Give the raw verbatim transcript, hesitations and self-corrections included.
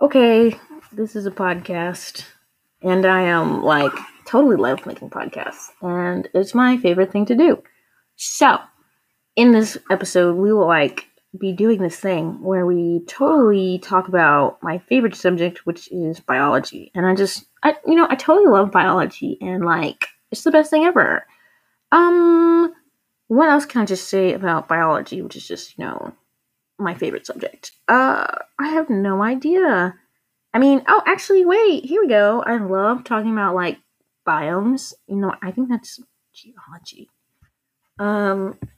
okay, this is a podcast, and I am, like, totally love making podcasts, and it's my favorite thing to do. So, in this episode, we will, like, be doing this thing where we totally talk about my favorite subject, which is biology, and I just, I, you know, I totally love biology, and, like, it's the best thing ever. Um, what else can I just say about biology, which is just, you know, my favorite subject? Uh, I have no idea. I mean, oh, actually, wait, here we go. I love talking about, like, biomes. You know, I think that's geology. Um,